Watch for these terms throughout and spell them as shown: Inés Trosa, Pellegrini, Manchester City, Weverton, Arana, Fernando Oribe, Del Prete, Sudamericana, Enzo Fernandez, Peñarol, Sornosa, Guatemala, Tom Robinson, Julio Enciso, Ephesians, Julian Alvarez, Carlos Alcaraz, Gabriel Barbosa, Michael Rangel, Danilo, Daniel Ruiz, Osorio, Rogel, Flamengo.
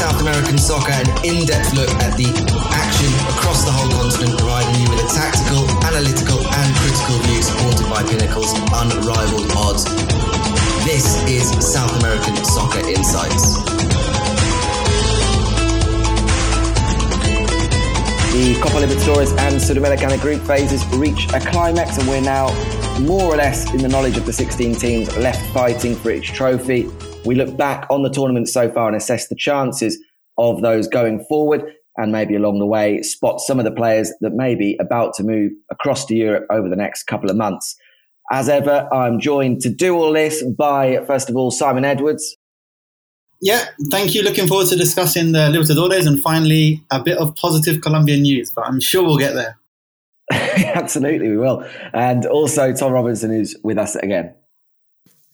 South American soccer, an in-depth look at the action across the whole continent, providing you with a tactical, analytical and critical view supported by Pinnacle's unrivaled odds. This is South American Soccer Insights. The Copa Libertadores and Sudamericana group phases reach a climax, and we're now more or less in the knowledge of the 16 teams left fighting for each trophy. We look back on the tournament so far and assess the chances of those going forward, and maybe along the way spot some of the players that may be about to move across to Europe over the next couple of months. As ever, I'm joined to do all this by, first of all, Simon Edwards. Yeah, thank you. Looking forward to discussing the Libertadores and finally a bit of positive Colombian news, but I'm sure we'll get there. Absolutely, we will. And also Tom Robinson, who's with us again.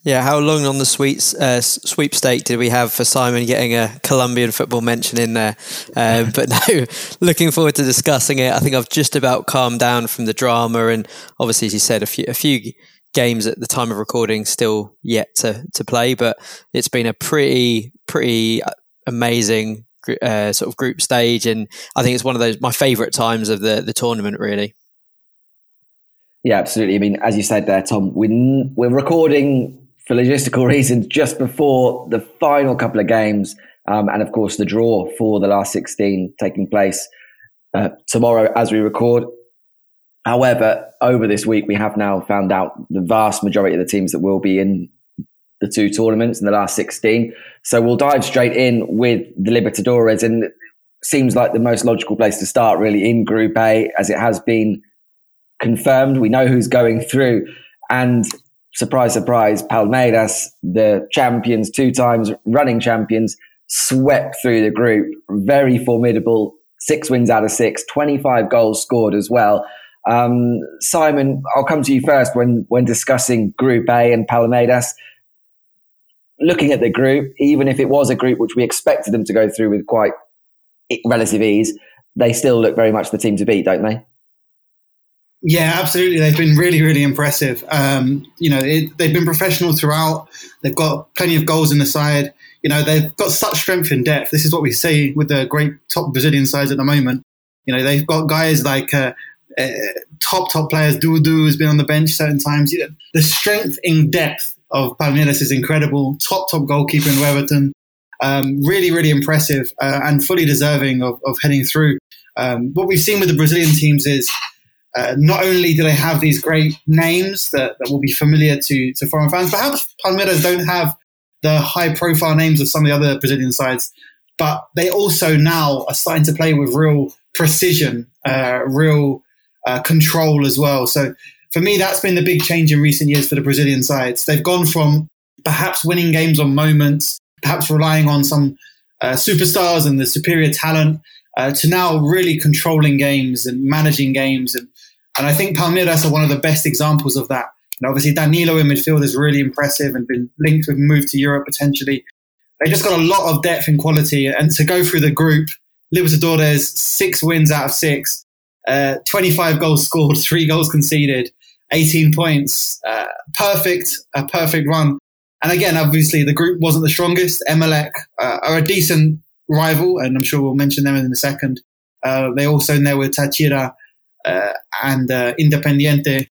Yeah, how long on the sweepstake did we have for Simon getting a Colombian football mention in there? But no, looking forward to discussing it. I think I've just about calmed down from the drama, and obviously, as you said, a few games at the time of recording still yet to play, but it's been a pretty amazing sort of group stage, and I think it's one of those my favourite times of the tournament, really. Yeah, absolutely. I mean, as you said there, Tom, we're recording for logistical reasons just before the final couple of games, and of course the draw for the last 16 taking place tomorrow as we record. However, over this week, we have now found out the vast majority of the teams that will be in the two tournaments in the last 16. So we'll dive straight in with the Libertadores, and it seems like the most logical place to start, really, in Group A, as it has been confirmed. We know who's going through, and surprise, surprise, Palmeiras, the champions, two times running champions, swept through the group. Very formidable, 6 wins out of 6, 25 goals scored as well. Simon, I'll come to you first when discussing Group A and Palmeiras. Looking at the group, even if it was a group which we expected them to go through with quite relative ease, they still look very much the team to beat, don't they? Yeah, absolutely. They've been really, really impressive. They've been professional throughout. They've got plenty of goals in the side. You know, they've got such strength in depth. This is what we see with the great top Brazilian sides at the moment. You know, they've got guys like... top players. Dudu has been on the bench certain times. You know, the strength in depth of Palmeiras is incredible. Top goalkeeper in Weverton. Really, really impressive and fully deserving of heading through. What we've seen with the Brazilian teams is not only do they have these great names that will be familiar to foreign fans, perhaps Palmeiras don't have the high-profile names of some of the other Brazilian sides, but they also now are starting to play with real precision, control as well. So for me, that's been the big change in recent years for the Brazilian sides. They've gone from perhaps winning games on moments, perhaps relying on some superstars and the superior talent, to now really controlling games and managing games. And I think Palmeiras are one of the best examples of that. And obviously Danilo in midfield is really impressive and been linked with a move to Europe potentially. They just got a lot of depth and quality, and to go through the group, Libertadores, 6 wins out of 6, 25 goals scored, 3 goals conceded, 18 points. Perfect run. And again, obviously, the group wasn't the strongest. Emelec are a decent rival, and I'm sure we'll mention them in a second. They also in there with Tachira and Independiente,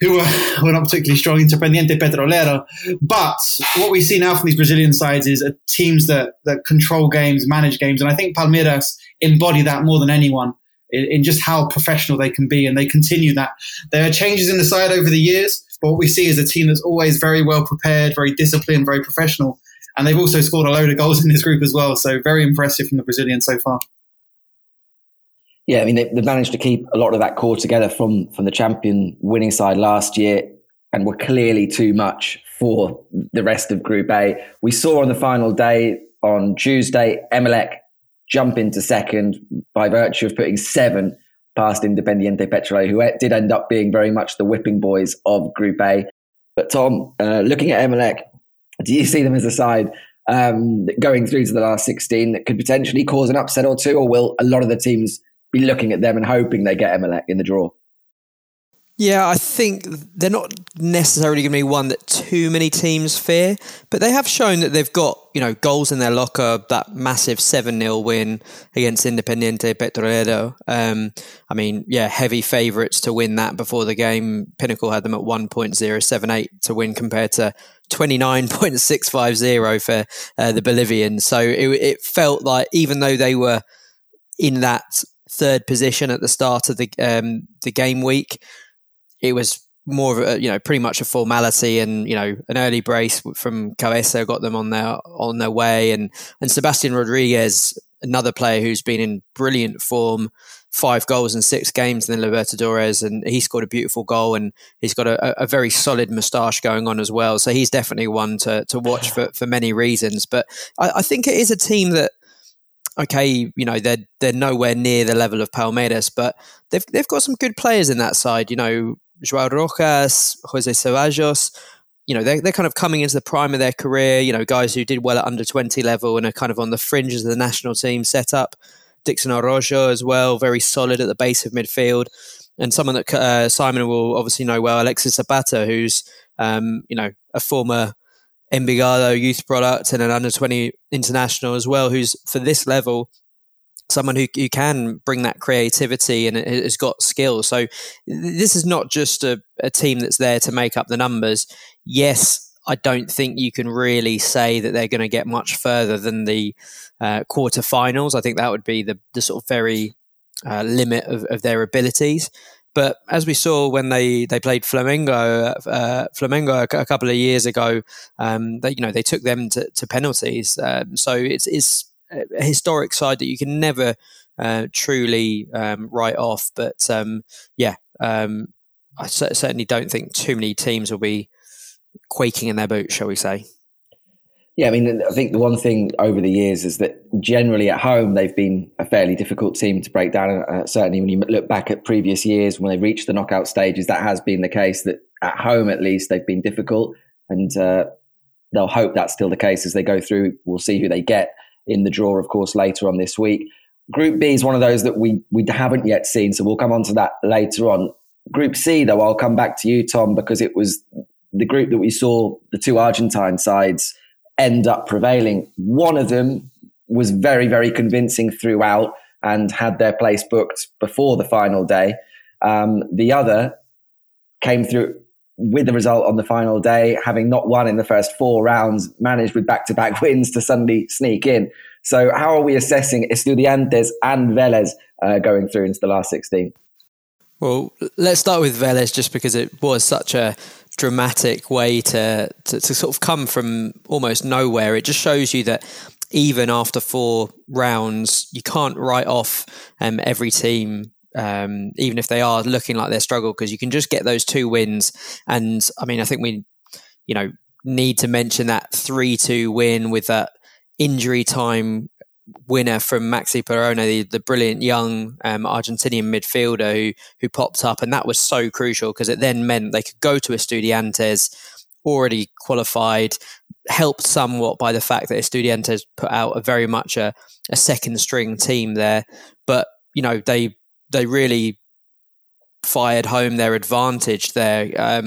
who were not particularly strong, Independiente Petrolero. But what we see now from these Brazilian sides is teams that control games, manage games, and I think Palmeiras embody that more than anyone, in just how professional they can be, and they continue that. There are changes in the side over the years, but what we see is a team that's always very well prepared, very disciplined, very professional, and they've also scored a load of goals in this group as well, so very impressive from the Brazilians so far. Yeah, I mean, they've managed to keep a lot of that core together from the champion winning side last year, and were clearly too much for the rest of Group A. We saw on the final day, on Tuesday, Emelec jump into second by virtue of putting 7 past Independiente Petrolero, who did end up being very much the whipping boys of Group A. But Tom, looking at Emelec, do you see them as a side going through to the last 16 that could potentially cause an upset or two, or will a lot of the teams be looking at them and hoping they get Emelec in the draw? Yeah, I think they're not necessarily going to be one that too many teams fear, but they have shown that they've got, you know, goals in their locker, that massive 7-0 win against Independiente Petrolero. I mean, yeah, heavy favourites to win that before the game. Pinnacle had them at 1.078 to win compared to 29.650 for the Bolivians. So it felt like, even though they were in that third position at the start of the game week, it was more of a, you know, pretty much a formality, and, you know, an early brace from Cabeza got them on their way, and Sebastian Rodriguez, another player who's been in brilliant form, 5 goals in 6 games in the Libertadores, and he scored a beautiful goal, and he's got a very solid moustache going on as well. So he's definitely one to watch for many reasons. But I think it is a team that, okay, you know, they're nowhere near the level of Palmeiras, but they've got some good players in that side. You know, Joao Rojas, Jose Savajos, you know, they're kind of coming into the prime of their career, you know, guys who did well at under 20 level and are kind of on the fringes of the national team setup. Dixon Arroyo as well, very solid at the base of midfield. And someone that Simon will obviously know well, Alexis Zapata, who's, you know, a former Envigado youth product and an under 20 international as well, who's, for this level, someone who can bring that creativity and has got skill. So this is not just a team that's there to make up the numbers. Yes, I don't think you can really say that they're going to get much further than the quarterfinals. I think that would be the sort of very limit of their abilities. But as we saw when they played Flamengo a couple of years ago, they, you know, they took them to penalties. So it's a historic side that you can never truly write off. But I certainly don't think too many teams will be quaking in their boots, shall we say. Yeah, I mean, I think the one thing over the years is that generally at home, they've been a fairly difficult team to break down. And certainly when you look back at previous years, when they reached the knockout stages, that has been the case, that at home, at least, they've been difficult. And they'll hope that's still the case as they go through. We'll see who they get in the draw, of course, later on this week. Group B is one of those that we haven't yet seen, so we'll come on to that later on. Group C, though, I'll come back to you, Tom, because it was the group that we saw the two Argentine sides end up prevailing. One of them was very, very convincing throughout and had their place booked before the final day. The other came through with the result on the final day, having not won in the first 4 rounds, managed with back-to-back wins to suddenly sneak in. So how are we assessing Estudiantes and Vélez going through into the last 16? Well, let's start with Vélez, just because it was such a dramatic way to sort of come from almost nowhere. It just shows you that even after 4 rounds, you can't write off every team, even if they are looking like they're struggled, because you can just get those 2 wins. And I mean, I think we, you know, need to mention that 3-2 win with that injury time winner from Maxi Perrone, the brilliant young Argentinian midfielder who popped up, and that was so crucial because it then meant they could go to Estudiantes, already qualified, helped somewhat by the fact that Estudiantes put out a very much a second string team there. But, you know, they really fired home their advantage there.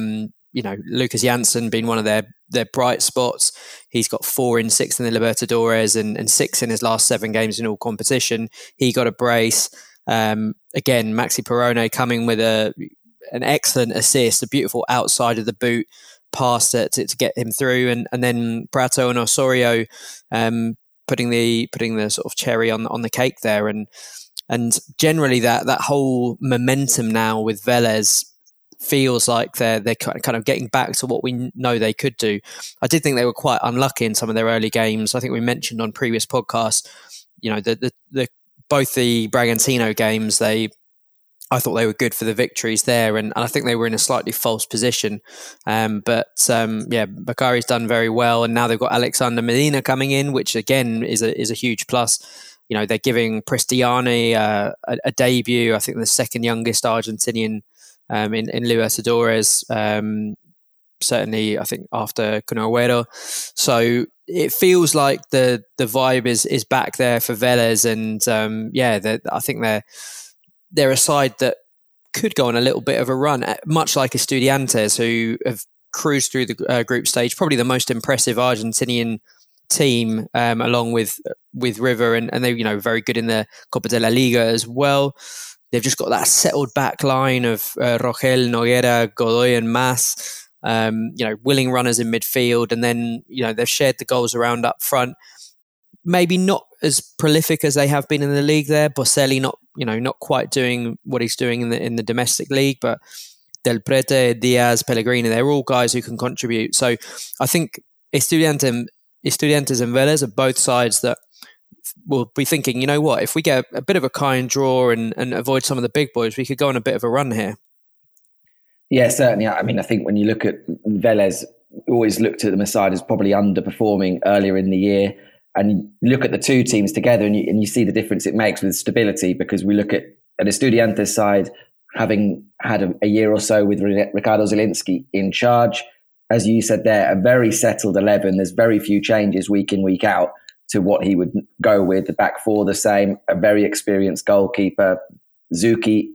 You know, Lucas Janson being one of their bright spots. He's got 4 in 6 in the Libertadores and 6 in his last 7 games in all competition. He got a brace. Again, Maxi Perrone coming with an excellent assist, a beautiful outside of the boot pass to get him through, and then Prato and Osorio putting the sort of cherry on the cake there, and generally that whole momentum now with Vélez feels like they're kind of getting back to what we know they could do. I did think they were quite unlucky in some of their early games. I think we mentioned on previous podcasts, you know, the both the Bragantino games, I thought they were good for the victories there, and I think they were in a slightly false position. But Bakari's done very well, and now they've got Alexander Medina coming in, which again is a huge plus. You know, they're giving Pristiani a debut. I think the second youngest Argentinian in Libertadores, certainly I think after Cunagüero. So it feels like the vibe is back there for Vélez, and I think they're a side that could go on a little bit of a run, much like Estudiantes, who have cruised through the group stage, probably the most impressive Argentinian team, along with River, and they're, you know, very good in the Copa de la Liga as well. They've just got that settled back line of Rogel, Noguera, Godoy and Mas, you know, willing runners in midfield, and then, you know, they've shared the goals around up front. Maybe not as prolific as they have been in the league there. Boselli not quite doing what he's doing in the domestic league, but Del Prete, Diaz, Pellegrini, they're all guys who can contribute. So I think Estudiantes and Vélez are both sides that will be thinking, you know what, if we get a bit of a kind draw and avoid some of the big boys, we could go on a bit of a run here. Yeah, certainly. I mean, I think when you look at Vélez, we always looked at them aside as probably underperforming earlier in the year. And you look at the two teams together and you see the difference it makes with stability, because we look at an Estudiantes side having had a year or so with Ricardo Zielinski in charge. As you said there, a very settled 11. There's very few changes week in, week out to what he would go with. The back four the same, a very experienced goalkeeper. Zuki,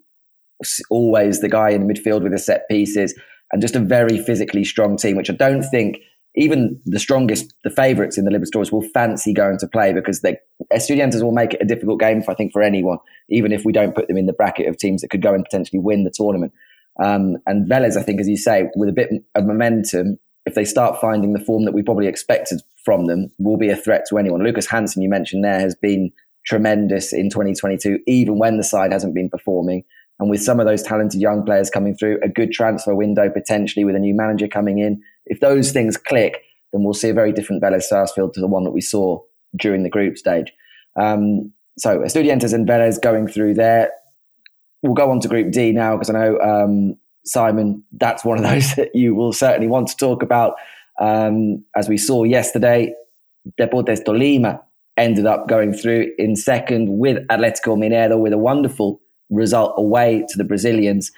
always the guy in the midfield with the set pieces, and just a very physically strong team, which I don't think even the strongest, the favourites in the Libertadores will fancy going to play, because Estudiantes will make it a difficult game, I think, for anyone, even if we don't put them in the bracket of teams that could go and potentially win the tournament. And Vélez, I think, as you say, with a bit of momentum, if they start finding the form that we probably expected from them, will be a threat to anyone. Lucas Janson, you mentioned there, has been tremendous in 2022, even when the side hasn't been performing. And with some of those talented young players coming through, a good transfer window potentially with a new manager coming in, if those things click, then we'll see a very different Vélez Sarsfield to the one that we saw during the group stage. So Estudiantes and Vélez going through there. We'll go on to Group D now, because I know, Simon, that's one of those that you will certainly want to talk about. As we saw yesterday, Deportes Tolima ended up going through in second with Atletico Mineiro, with a wonderful result away to the Brazilians.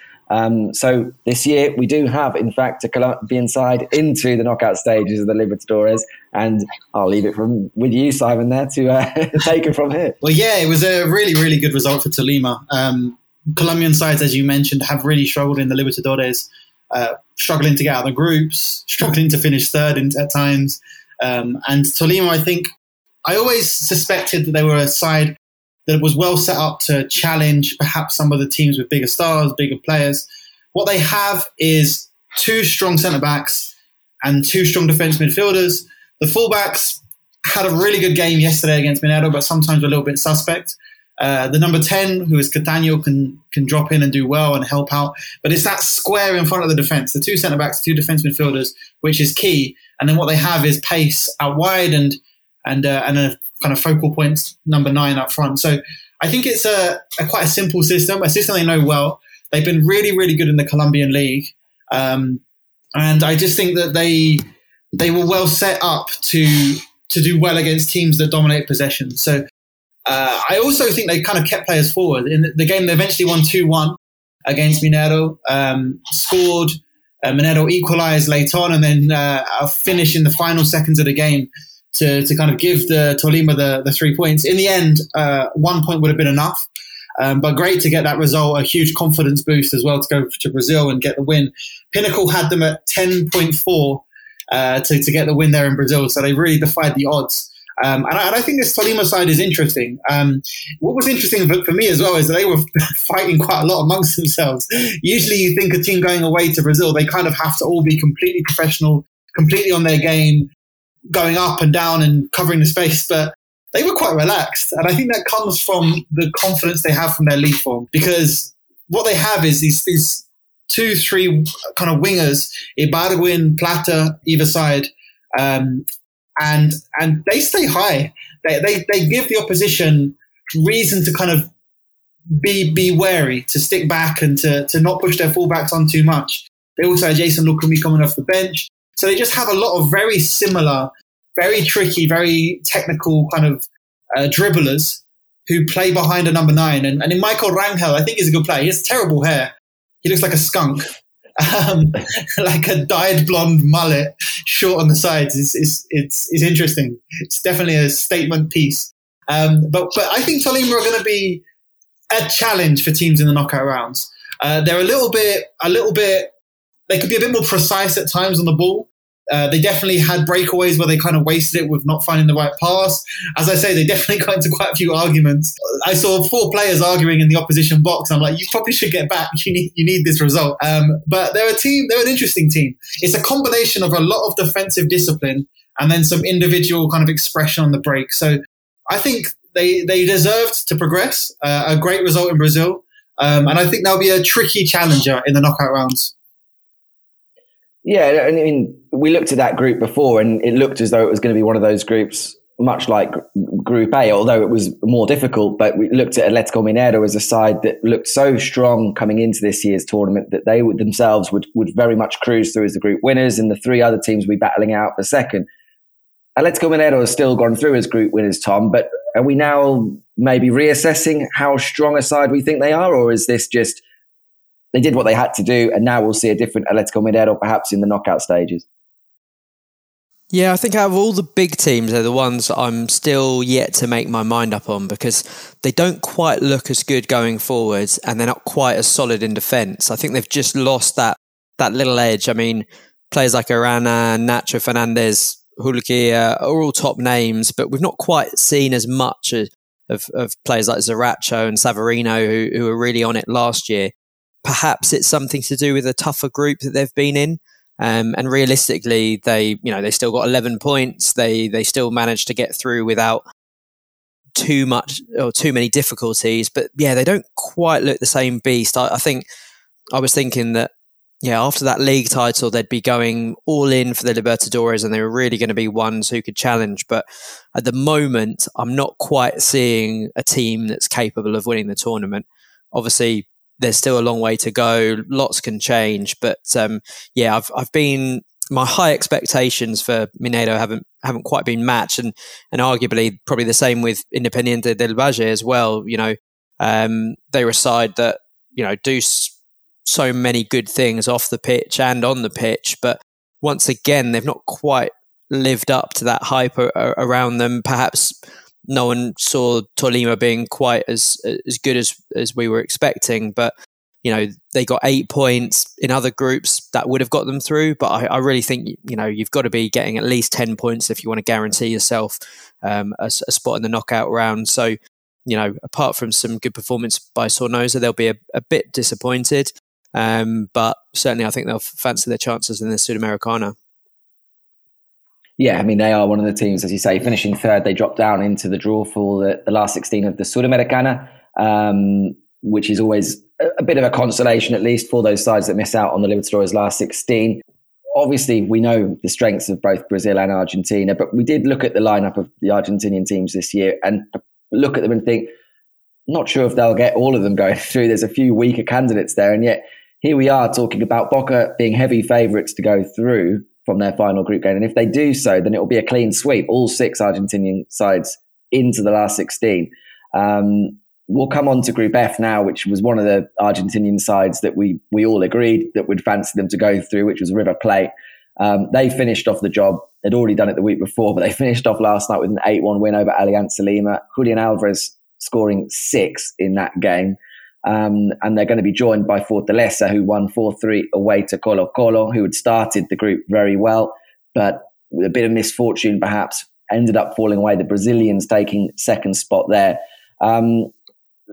So this year we do have, in fact, a Colombian side into the knockout stages of the Libertadores, and I'll leave it with you, Simon, there to take it from here. Well, yeah, it was a really, really good result for Tolima. Colombian sides, as you mentioned, have really struggled in the Libertadores, struggling to get out of the groups, struggling to finish third at times. And Tolima, I think, I always suspected that they were a side that was well set up to challenge perhaps some of the teams with bigger stars, bigger players. What they have is two strong centre-backs and two strong defence midfielders. The full-backs had a really good game yesterday against Mineiro, but sometimes a little bit suspect. The number 10, who is Catania, can drop in and do well and help out. But it's that square in front of the defence, the two centre-backs, two defence midfielders, which is key. And then what they have is pace out wide and a kind of focal points, number 9 up front. So I think it's a quite a simple system, a system they know well. They've been really, really good in the Colombian league. And I just think that they were well set up to do well against teams that dominate possession. So I also think they kind of kept players forward. In the game, they eventually won 2-1 against Mineiro, scored. Mineiro equalised late on, and then finished in the final seconds of the game to kind of give the Tolima the 3 points. In the end, 1 point would have been enough, but great to get that result, a huge confidence boost as well to go to Brazil and get the win. Pinnacle had them at 10.4 to get the win there in Brazil, so they really defied the odds. And I think this Tolima side is interesting. What was interesting for me as well is that they were fighting quite a lot amongst themselves. Usually you think a team going away to Brazil, they kind of have to all be completely professional, completely on their game, going up and down and covering the space, but they were quite relaxed. And I think that comes from the confidence they have from their league form, because what they have is these 2-3 kind of wingers, Ibargüen, Plata, either side, and they stay high. They give the opposition reason to kind of be wary, to stick back and to not push their fullbacks on too much. They also had Jason Lukumi coming off the bench. So they just have a lot of very similar, very tricky, very technical kind of dribblers who play behind a number 9. And in Michael Rangel, I think he's a good player. He has terrible hair. He looks like a skunk, like a dyed blonde mullet, short on the sides. It's interesting. It's definitely a statement piece. But I think Tolima are going to be a challenge for teams in the knockout rounds. They're a little bit. They could be a bit more precise at times on the ball. They definitely had breakaways where they kind of wasted it with not finding the right pass. As I say, they definitely got into quite a few arguments. I saw four players arguing in the opposition box. I'm like, you probably should get back. You need this result. But they're a team. They're an interesting team. It's a combination of a lot of defensive discipline and then some individual kind of expression on the break. So I think they deserved to progress. A great result in Brazil. And I think that'll be a tricky challenger in the knockout rounds. Yeah, I mean, we looked at that group before and it looked as though it was going to be one of those groups, much like Group A, although it was more difficult. But we looked at Atletico Mineiro as a side that looked so strong coming into this year's tournament that they themselves would very much cruise through as the group winners, and the three other teams would be battling out for second. Atletico Mineiro has still gone through as group winners, Tom, but are we now maybe reassessing how strong a side we think they are, or is this just... they did what they had to do, and now we'll see a different Atletico Mineiro perhaps in the knockout stages? Yeah, I think out of all the big teams, they're the ones I'm still yet to make my mind up on, because they don't quite look as good going forwards and they're not quite as solid in defence. I think they've just lost that little edge. I mean, players like Arana, Nacho Fernandez, Hulakia are all top names, but we've not quite seen as much of players like Zaracho and Savarino who were really on it last year. Perhaps it's something to do with a tougher group that they've been in. And realistically, they still got 11 points. They still managed to get through without too much or too many difficulties. But yeah, they don't quite look the same beast. I think I was thinking that, yeah, after that league title, they'd be going all in for the Libertadores and they were really going to be ones who could challenge. But at the moment, I'm not quite seeing a team that's capable of winning the tournament. Obviously, there's still a long way to go. Lots can change, but I've been, my high expectations for Mineiro haven't quite been matched, and arguably probably the same with Independiente del Valle as well. They were a side that do so many good things off the pitch and on the pitch, but once again they've not quite lived up to that hype around them. Perhaps no one saw Tolima being quite as good as we were expecting, but they got 8 points in other groups that would have got them through. But I really think you've got to be getting at least 10 points if you want to guarantee yourself a spot in the knockout round. So apart from some good performance by Sornosa, they'll be a bit disappointed, but certainly I think they'll fancy their chances in the Sudamericana. Yeah, I mean, they are one of the teams, as you say, finishing third. They dropped down into the draw for the last 16 of the Sudamericana, which is always a bit of a consolation, at least, for those sides that miss out on the Libertadores last 16. Obviously, we know the strengths of both Brazil and Argentina, but we did look at the lineup of the Argentinian teams this year and look at them and think, not sure if they'll get all of them going through. There's a few weaker candidates there, and yet here we are talking about Boca being heavy favourites to go through from their final group game. And if they do so, then it will be a clean sweep, all six Argentinian sides into the last 16. We'll come on to Group F now, which was one of the Argentinian sides that we all agreed that would fancy them to go through, which was River Plate. They finished off the job. They'd already done it the week before, but they finished off last night with an 8-1 win over Alianza Lima. Julian Alvarez scoring 6 in that game. And they're going to be joined by Fortaleza, who won 4-3 away to Colo Colo, who had started the group very well, but with a bit of misfortune perhaps ended up falling away. The Brazilians taking second spot there.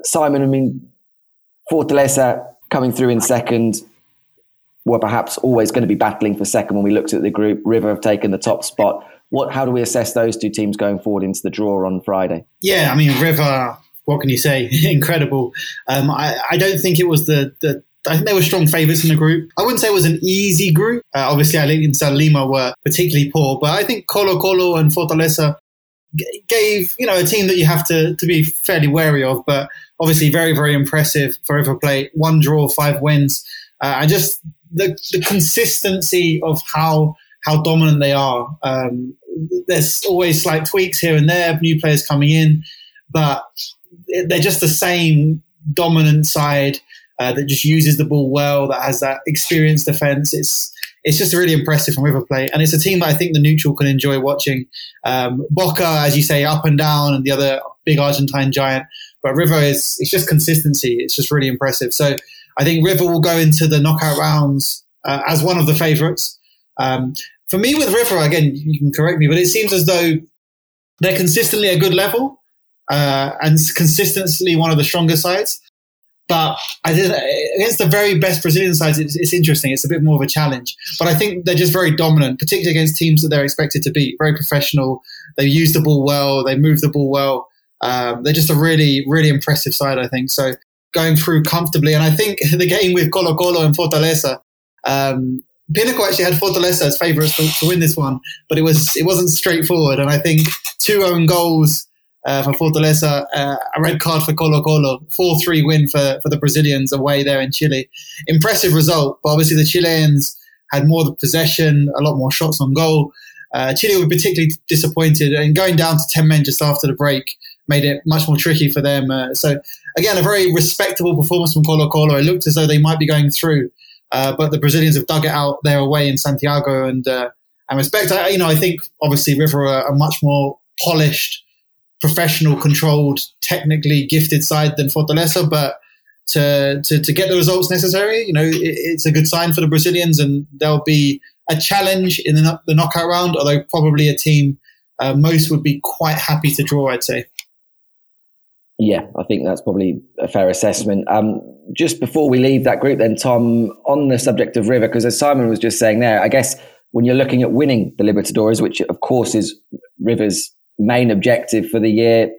Simon, I mean, Fortaleza coming through in second were perhaps always going to be battling for second when we looked at the group. River have taken the top spot. How do we assess those two teams going forward into the draw on Friday? Yeah, I mean, River... what can you say? Incredible. I don't think it was I think they were strong favourites in the group. I wouldn't say it was an easy group. Obviously, Alianza Lima were particularly poor, but I think Colo Colo and Fortaleza gave, a team that you have to be fairly wary of, but obviously very, very impressive for River Plate. 1 draw, 5 wins. And just the consistency of how dominant they are. There's always slight tweaks here and there, new players coming in, but they're just the same dominant side that just uses the ball well, that has that experienced defence. It's just really impressive from River Plate. And it's a team that I think the neutral can enjoy watching. Boca, as you say, up and down, and the other big Argentine giant. But River, it's just consistency. It's just really impressive. So I think River will go into the knockout rounds as one of the favourites. For me with River, again, you can correct me, but it seems as though they're consistently a good level and consistently one of the stronger sides. But I think against the very best Brazilian sides, it's interesting. It's a bit more of a challenge. But I think they're just very dominant, particularly against teams that they're expected to beat. Very professional. They use the ball well. They move the ball well. They're just a really, really impressive side, I think. So going through comfortably. And I think the game with Colo Colo and Fortaleza, Pinnacle actually had Fortaleza as favourites to win this one. But it wasn't straightforward. And I think two own goals for Fortaleza, a red card for Colo Colo, 4-3 win for the Brazilians away there in Chile. Impressive result, but obviously the Chileans had more of the possession, a lot more shots on goal. Chile were particularly disappointed, and going down to 10 men just after the break made it much more tricky for them. So again, a very respectable performance from Colo Colo. It looked as though they might be going through, but the Brazilians have dug it out there away in Santiago, and respect. I think obviously River are a much more polished, professional, controlled, technically gifted side than Fortaleza, but to get the results necessary, it's a good sign for the Brazilians, and there'll be a challenge in the knockout round, although probably a team most would be quite happy to draw, I'd say. Yeah, I think that's probably a fair assessment. Just before we leave that group then, Tom, on the subject of River, because as Simon was just saying there, I guess when you're looking at winning the Libertadores, which of course is River's main objective for the year,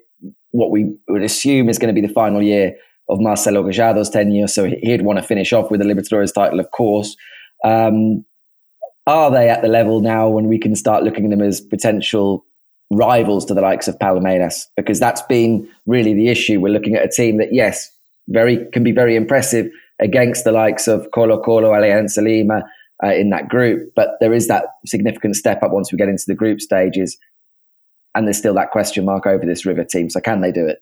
what we would assume is going to be the final year of Marcelo Gallardo's tenure, so he'd want to finish off with the Libertadores title, of course. Are they at the level now when we can start looking at them as potential rivals to the likes of Palmeiras? Because that's been really the issue. We're looking at a team that, yes, can be very impressive against the likes of Colo Colo, Alianza Lima in that group, but there is that significant step up once we get into the group stages. And there's still that question mark over this River team. So can they do it?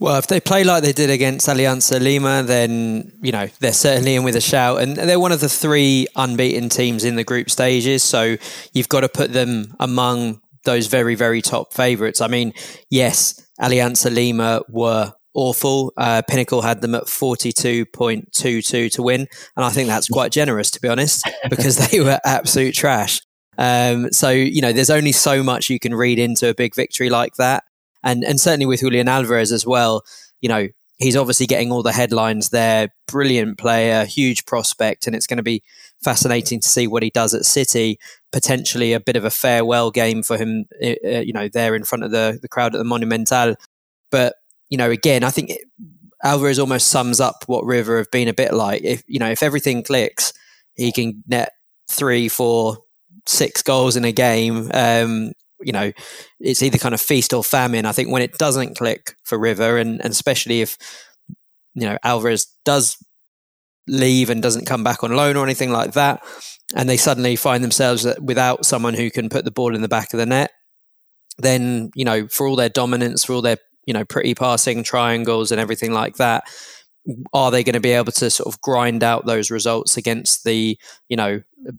Well, if they play like they did against Alianza Lima, then, they're certainly in with a shout. And they're one of the three unbeaten teams in the group stages. So you've got to put them among those very, very top favourites. I mean, yes, Alianza Lima were awful. Pinnacle had them at 42.22 to win. And I think that's quite generous, to be honest, because they were absolute trash. So there's only so much you can read into a big victory like that. And certainly with Julian Alvarez as well, he's obviously getting all the headlines there. Brilliant player, huge prospect. And it's going to be fascinating to see what he does at City. Potentially a bit of a farewell game for him, there in front of the crowd at the Monumental. But, again, I think Alvarez almost sums up what River have been a bit like. If everything clicks, he can net 3, 4, 6 goals in a game, it's either kind of feast or famine. I think when it doesn't click for River, and especially if, Alvarez does leave and doesn't come back on loan or anything like that, and they suddenly find themselves without someone who can put the ball in the back of the net, then, for all their dominance, for all their, pretty passing triangles and everything like that, are they going to be able to sort of grind out those results against the,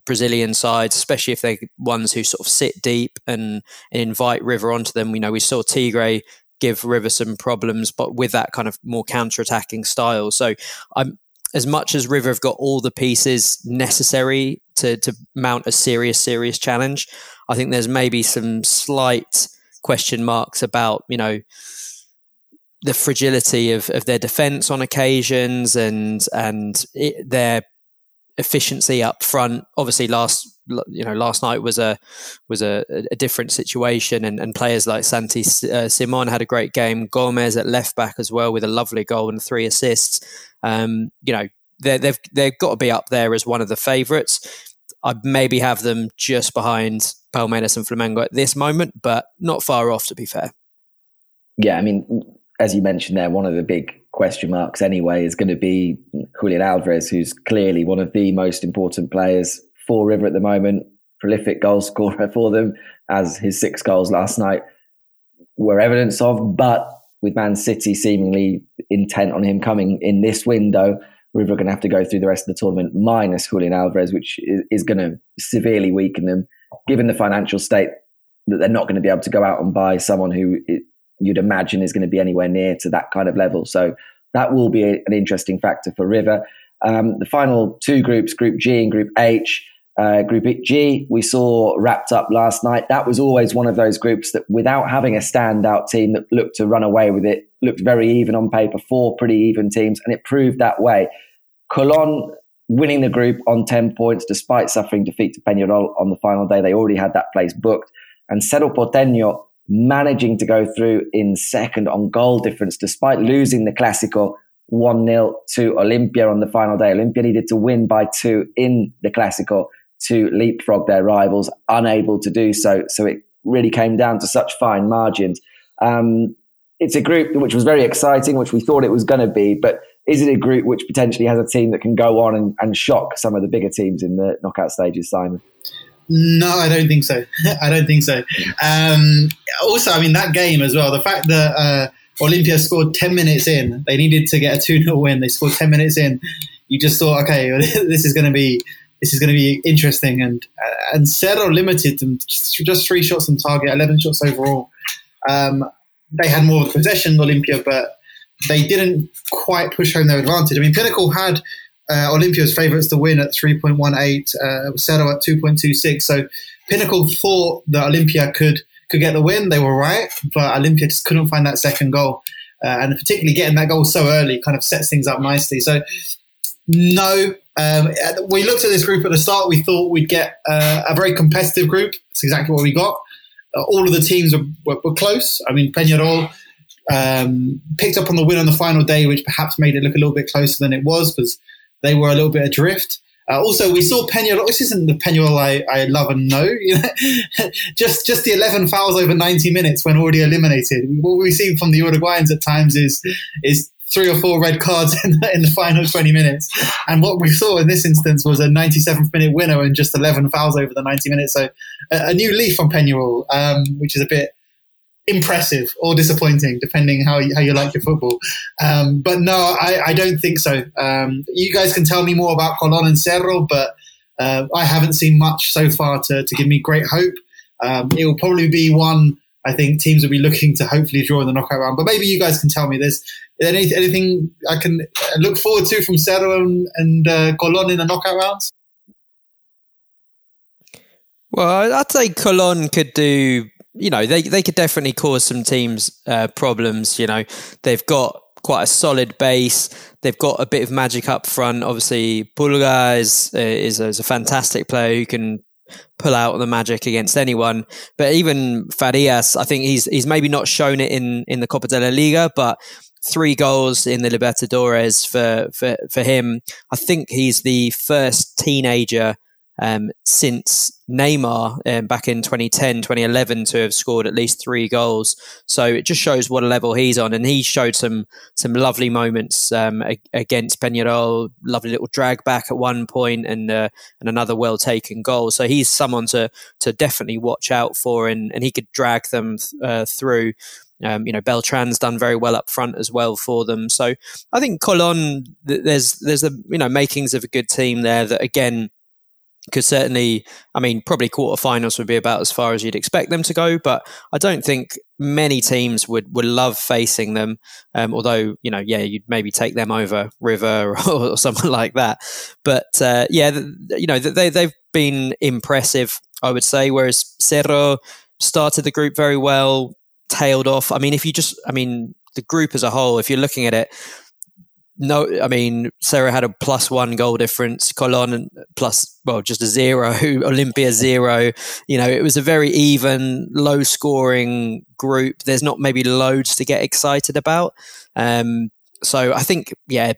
Brazilian sides, especially if they're ones who sort of sit deep and invite River onto them? We saw Tigre give River some problems, but with that kind of more counter-attacking style. So as much as River have got all the pieces necessary to mount a serious challenge, I think there's maybe some slight question marks about, the fragility of their defence on occasions and their efficiency up front. Obviously, last night was a different situation, and players like Santi Simon had a great game. Gomez at left back as well with a lovely goal and 3 assists. They've got to be up there as one of the favourites. I maybe have them just behind Palmeiras and Flamengo at this moment, but not far off, to be fair. Yeah, I mean, as you mentioned there, one of the big question marks anyway is going to be Julian Alvarez, who's clearly one of the most important players for River at the moment, prolific goal scorer for them, as his 6 goals last night were evidence of. But with Man City seemingly intent on him coming in this window, River are going to have to go through the rest of the tournament minus Julian Alvarez, which is going to severely weaken them, given the financial state that they're not going to be able to go out and buy someone who you'd imagine is going to be anywhere near to that kind of level. So that will be an interesting factor for River. The final two groups, Group G and Group H. Group G, we saw wrapped up last night. That was always one of those groups that, without having a standout team that looked to run away with it, looked very even on paper, four pretty even teams, and it proved that way. Colón winning the group on 10 points despite suffering defeat to Peñarol on the final day. They already had that place booked. And Cerro Porteño managing to go through in second on goal difference despite losing the Clásico 1-0 to Olimpia on the final day. Olimpia needed to win by 2 in the Clásico to leapfrog their rivals, unable to do so. So it really came down to such fine margins. It's a group which was very exciting, which we thought it was going to be, but is it a group which potentially has a team that can go on and shock some of the bigger teams in the knockout stages, Simon? No, I don't think so. I don't think so. Also, I mean, that game as well, the fact that Olimpia scored 10 minutes in, they needed to get a 2-0 win. They scored 10 minutes in. You just thought, okay, this is going to be interesting. And Cerro limited them to just 3 shots on target, 11 shots overall. They had more of the possession, Olimpia, but they didn't quite push home their advantage. I mean, Pinnacle had Olympia's favourites to win at 3.18, Cerro at 2.26. So Pinnacle thought that Olimpia could get the win. They were right, but Olimpia just couldn't find that second goal. And particularly getting that goal so early kind of sets things up nicely. So, no. We looked at this group at the start. We thought we'd get a very competitive group. That's exactly what we got. All of the teams were close. I mean, Peñarol picked up on the win on the final day, which perhaps made it look a little bit closer than it was because they were a little bit adrift. Also, we saw Peñarol. This isn't the Peñarol I love and know. You know? just the 11 fouls over 90 minutes when already eliminated. What we've seen from the Uruguayans at times is 3 or 4 red cards in the final 20 minutes. And what we saw in this instance was a 97th minute winner and just 11 fouls over the 90 minutes. So a new leaf on Peñarol, which is a bit impressive or disappointing, depending how you like your football. But no, I don't think so. You guys can tell me more about Colón and Cerro, but I haven't seen much so far to give me great hope. It will probably be one I think teams will be looking to hopefully draw in the knockout round. But maybe you guys can tell me this. Anything I can look forward to from Cerro and Colón in the knockout rounds? Well, I'd say Colón could do... You know, they could definitely cause some teams problems. You know, they've got quite a solid base. They've got a bit of magic up front. Obviously, Pulga is a fantastic player who can pull out the magic against anyone. But even Farias, I think he's maybe not shown it in the Copa de la Liga, but 3 goals in the Libertadores for him. I think he's the first teenager since Neymar back in 2010, 2011 to have scored at least 3 goals. So it just shows what a level he's on. And he showed some lovely moments against Peñarol, lovely little drag back at one point and another well-taken goal. So he's someone to definitely watch out for and he could drag them through. Beltran's done very well up front as well for them. So I think Colón, there's the makings of a good team there that, again, because certainly, probably quarterfinals would be about as far as you'd expect them to go, but I don't think many teams would love facing them. Although, you'd maybe take them over River or someone like that. But they've been impressive, I would say. Whereas Cerro started the group very well, tailed off. The group as a whole, if you're looking at it. No, Cerro had a +1 goal difference, Colón just a 0, Olimpia 0. It was a very even, low-scoring group. There's not maybe loads to get excited about. So I think, they're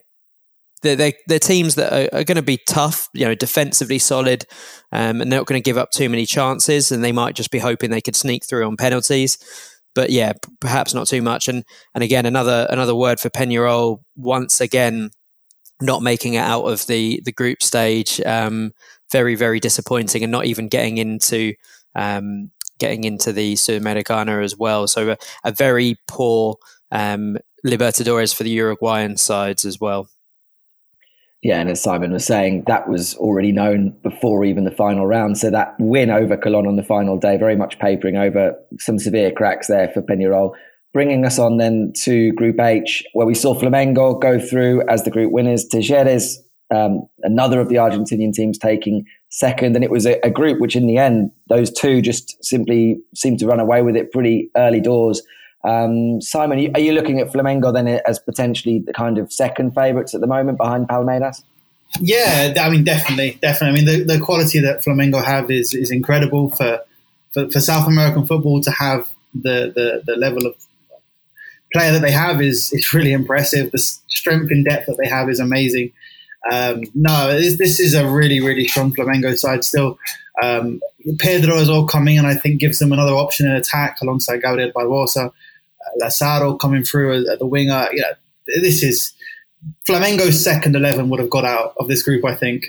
teams that are going to be tough, defensively solid, and they're not going to give up too many chances, and they might just be hoping they could sneak through on penalties. But yeah, perhaps not too much. And again, another word for Peñarol, once again, not making it out of the group stage. Very, very disappointing and not even getting into the Sudamericana as well. So a very poor Libertadores for the Uruguayan sides as well. Yeah, and as Simon was saying, that was already known before even the final round. So that win over Colón on the final day, very much papering over some severe cracks there for Peñarol. bringing us on then to Group H, where we saw Flamengo go through as the group winners, Tajeres, another of the Argentinian teams, taking second. And it was a group which in the end, those two just simply seemed to run away with it pretty early doors. Simon, are you looking at Flamengo then as potentially the kind of second favourites at the moment behind Palmeiras? Yeah, I mean, definitely. I mean, the quality that Flamengo have is incredible for South American football to have the level of player that they have is really impressive. The strength and depth that they have is amazing. This is a really, really strong Flamengo side still. Pedro is all coming and I think gives them another option in attack alongside Gabriel Barbosa. Lazaro coming through at the winger. You know, this is... Flamengo's second 11 would have got out of this group, I think,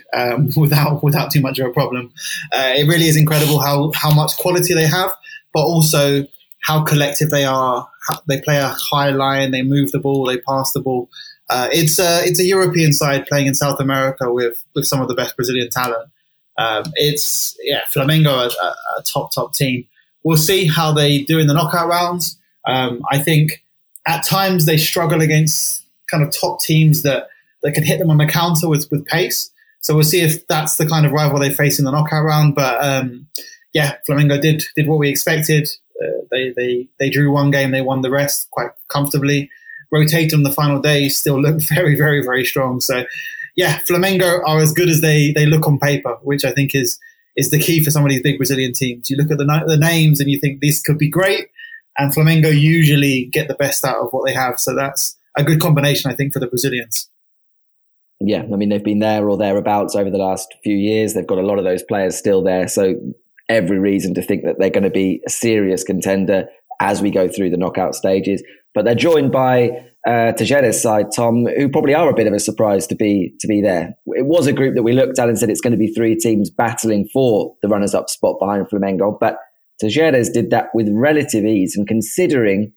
without too much of a problem. It really is incredible how much quality they have, but also how collective they are. They play a high line, they move the ball, they pass the ball. It's a European side playing in South America with some of the best Brazilian talent. Flamengo are a top team. We'll see how they do in the knockout rounds. I think at times they struggle against kind of top teams that can hit them on the counter with pace. So we'll see if that's the kind of rival they face in the knockout round. But Flamengo did what we expected. They drew one game, they won the rest quite comfortably. Rotate on the final day, still look very, very, very strong. So yeah, Flamengo are as good as they look on paper, which I think is the key for some of these big Brazilian teams. You look at the names and you think these could be great, and Flamengo usually get the best out of what they have. So that's a good combination, I think, for the Brazilians. Yeah, I mean, they've been there or thereabouts over the last few years. They've got a lot of those players still there. So every reason to think that they're going to be a serious contender as we go through the knockout stages. But they're joined by Tajeres' side, Tom, who probably are a bit of a surprise to be there. It was a group that we looked at and said it's going to be three teams battling for the runners-up spot behind Flamengo. But Tajeres did that with relative ease, and considering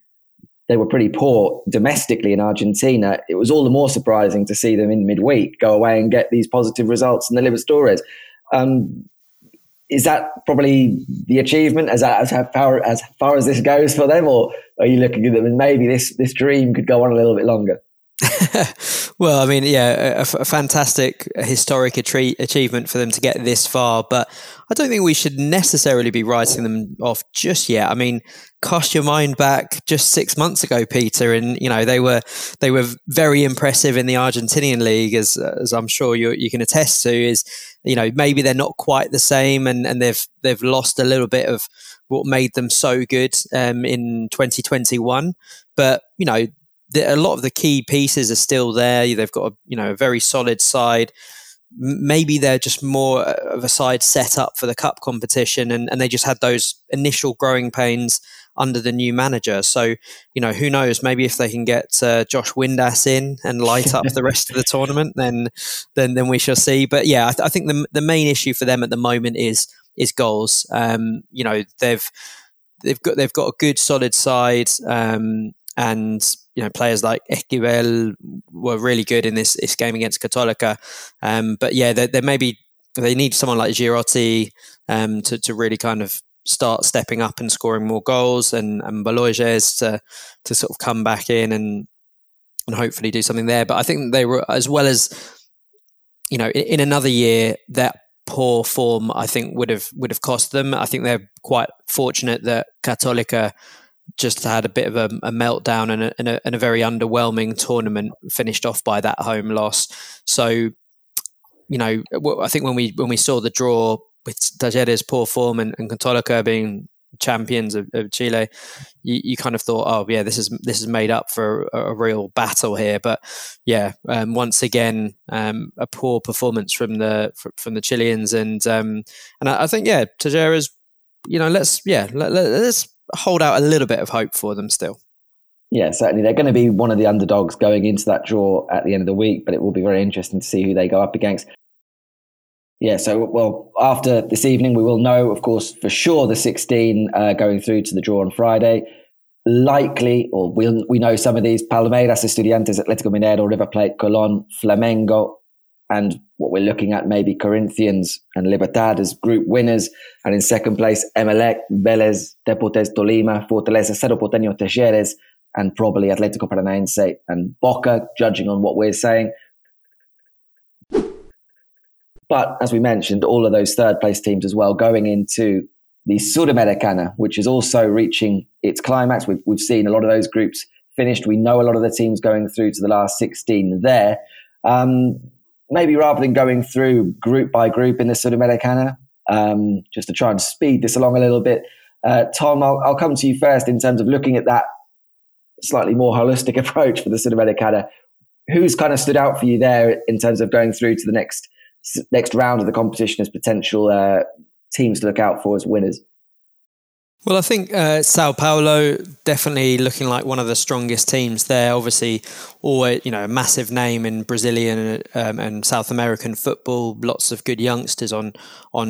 they were pretty poor domestically in Argentina, it was all the more surprising to see them in midweek go away and get these positive results in the Libertadores. Is that probably the achievement as far as this goes for them, or are you looking at them and maybe this dream could go on a little bit longer? Well, I mean, yeah, a fantastic historic achievement for them to get this far, but I don't think we should necessarily be writing them off just yet. I mean, cast your mind back just 6 months ago, Peter, and you know they were very impressive in the Argentinian league, as I'm sure you can attest to. Is, you know, maybe they're not quite the same, and they've lost a little bit of what made them so good in 2021, but you know, a lot of the key pieces are still there. They've got a very solid side. Maybe they're just more of a side set up for the cup competition, and they just had those initial growing pains under the new manager. So, you know, who knows? Maybe if they can get Josh Windass in and light up the rest of the tournament, then we shall see. But yeah, I think the main issue for them at the moment is goals. You know, they've got a good solid side, and you know, players like Esquivel were really good in this game against Católica. But yeah, they need someone like Girotti to really kind of start stepping up and scoring more goals, and Baloyes to sort of come back in and hopefully do something there. But I think they were, as well as, you know, in another year, that poor form I think would have cost them. I think they're quite fortunate that Católica just had a bit of a meltdown and a very underwhelming tournament, finished off by that home loss. So, you know, I think when we saw the draw with Tajeres' poor form and Católica being champions of Chile, you kind of thought, oh yeah, this is made up for a real battle here. But yeah, once again, a poor performance from the Chileans, and I think, yeah, Tajeres, you know, let's hold out a little bit of hope for them still. Yeah, certainly. They're going to be one of the underdogs going into that draw at the end of the week, but it will be very interesting to see who they go up against. Yeah, so, well, after this evening, we will know, of course, for sure, the 16 going through to the draw on Friday. Likely, or we know some of these: Palmeiras, Estudiantes, Atletico Mineiro, River Plate, Colón, Flamengo, and what we're looking at maybe Corinthians and Libertad as group winners. And in second place, Emelec, Vélez, Deportes Tolima, Fortaleza, Cerro Porteño, Tajeres, and probably Atlético Paranaense and Boca, judging on what we're saying. But as we mentioned, all of those third-place teams as well going into the Sudamericana, which is also reaching its climax. We've seen a lot of those groups finished. We know a lot of the teams going through to the last 16 there. Maybe rather than going through group by group in the Sudamericana, just to try and speed this along a little bit, Tom, I'll come to you first in terms of looking at that slightly more holistic approach for the Sudamericana. Who's kind of stood out for you there in terms of going through to the next round of the competition as potential teams to look out for as winners? Well, I think Sao Paulo definitely looking like one of the strongest teams there. Obviously, always, a massive name in Brazilian and South American football. Lots of good youngsters on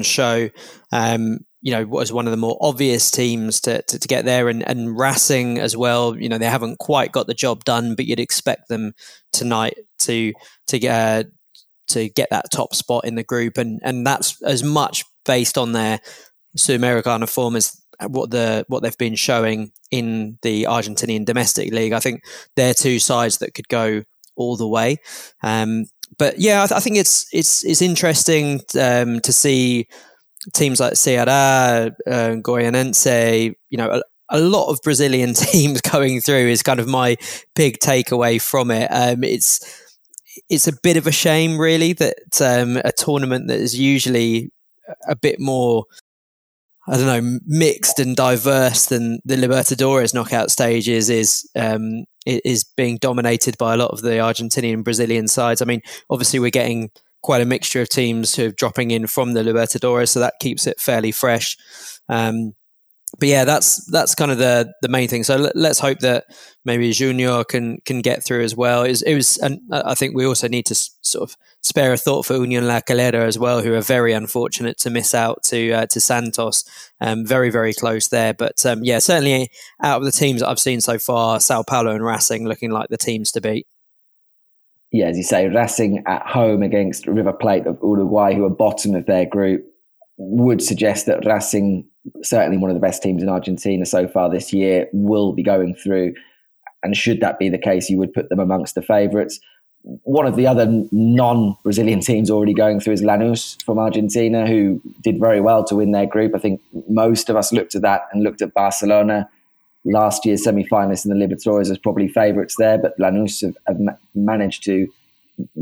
show. Was one of the more obvious teams to get there, and Racing as well. They haven't quite got the job done, but you'd expect them tonight to get that top spot in the group, and that's as much based on their Sudamericana form as what they've been showing in the Argentinian domestic league. I think they're two sides that could go all the way. I think it's interesting to see teams like Ceará, Goianense, a lot of Brazilian teams going through is kind of my big takeaway from it. It's a bit of a shame, really, that a tournament that is usually a bit more, mixed and diverse than the Libertadores knockout stages is being dominated by a lot of the Argentinian and Brazilian sides. I mean, obviously we're getting quite a mixture of teams who are dropping in from the Libertadores, so that keeps it fairly fresh. That's kind of the main thing. So let's hope that maybe Junior can get through as well. And I think we also need to sort of spare a thought for Unión La Calera as well, who are very unfortunate to miss out to Santos. Very, very close there. But certainly out of the teams that I've seen so far, Sao Paulo and Racing looking like the teams to beat. Yeah, as you say, Racing at home against River Plate of Uruguay, who are bottom of their group, would suggest that Racing, certainly one of the best teams in Argentina so far this year, will be going through. And should that be the case, you would put them amongst the favourites. One of the other non-Brazilian teams already going through is Lanús from Argentina, who did very well to win their group. I think most of us looked at that and looked at Barcelona, last year's semi-finalists in the Libertadores, as probably favourites there, but Lanús have managed to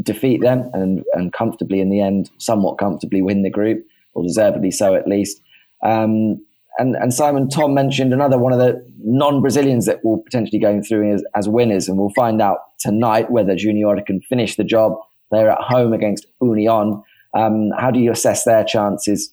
defeat them and comfortably in the end, somewhat comfortably win the group, or deservedly so at least. And Simon, Tom mentioned another one of the non-Brazilians that will potentially go through as winners, and we'll find out tonight whether Junior can finish the job. They're at home against Unión. How do you assess their chances,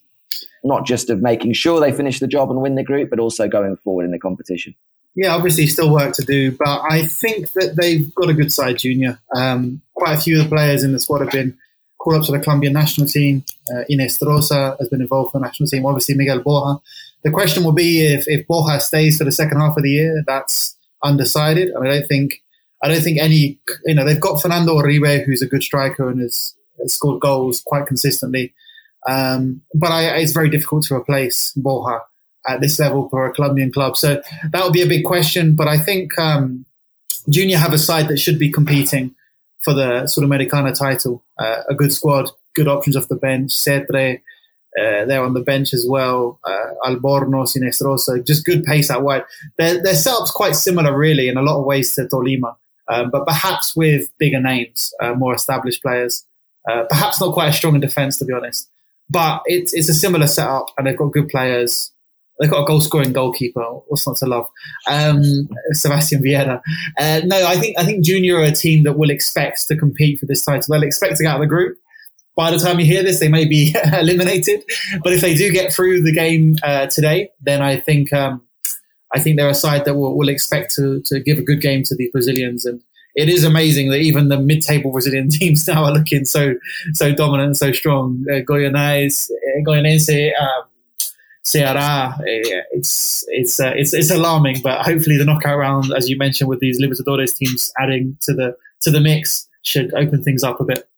not just of making sure they finish the job and win the group, but also going forward in the competition? Yeah, obviously still work to do, but I think that they've got a good side, Junior. Quite a few of the players in the squad have been called up to the Colombian national team. Inés Trosa has been involved for the national team, obviously Miguel Borja. The question will be if Borja stays for the second half of the year. That's undecided. I don't think any, they've got Fernando Oribe, who's a good striker and has scored goals quite consistently. But it's very difficult to replace Borja at this level for a Colombian club. So that will be a big question. But I think Junior have a side that should be competing for the Sudamericana title. A good squad, good options off the bench. Cetre, they're on the bench as well. Albornoz, Inestrosa, just good pace out wide. Their setup's quite similar, really, in a lot of ways to Tolima, but perhaps with bigger names, more established players. Perhaps not quite as strong in defence, to be honest. But it's a similar setup, and they've got good players. They've got a goal-scoring goalkeeper. What's not to love? Sebastian Vieira. I think Junior are a team that will expect to compete for this title. They'll expect to get out of the group. By the time you hear this, they may be eliminated. But if they do get through the game today, then I think they're a side that will expect to give a good game to the Brazilians. And it is amazing that even the mid-table Brazilian teams now are looking so dominant, so strong. Goianense, Ceará. It's alarming, but hopefully the knockout round, as you mentioned, with these Libertadores teams adding to the mix, should open things up a bit.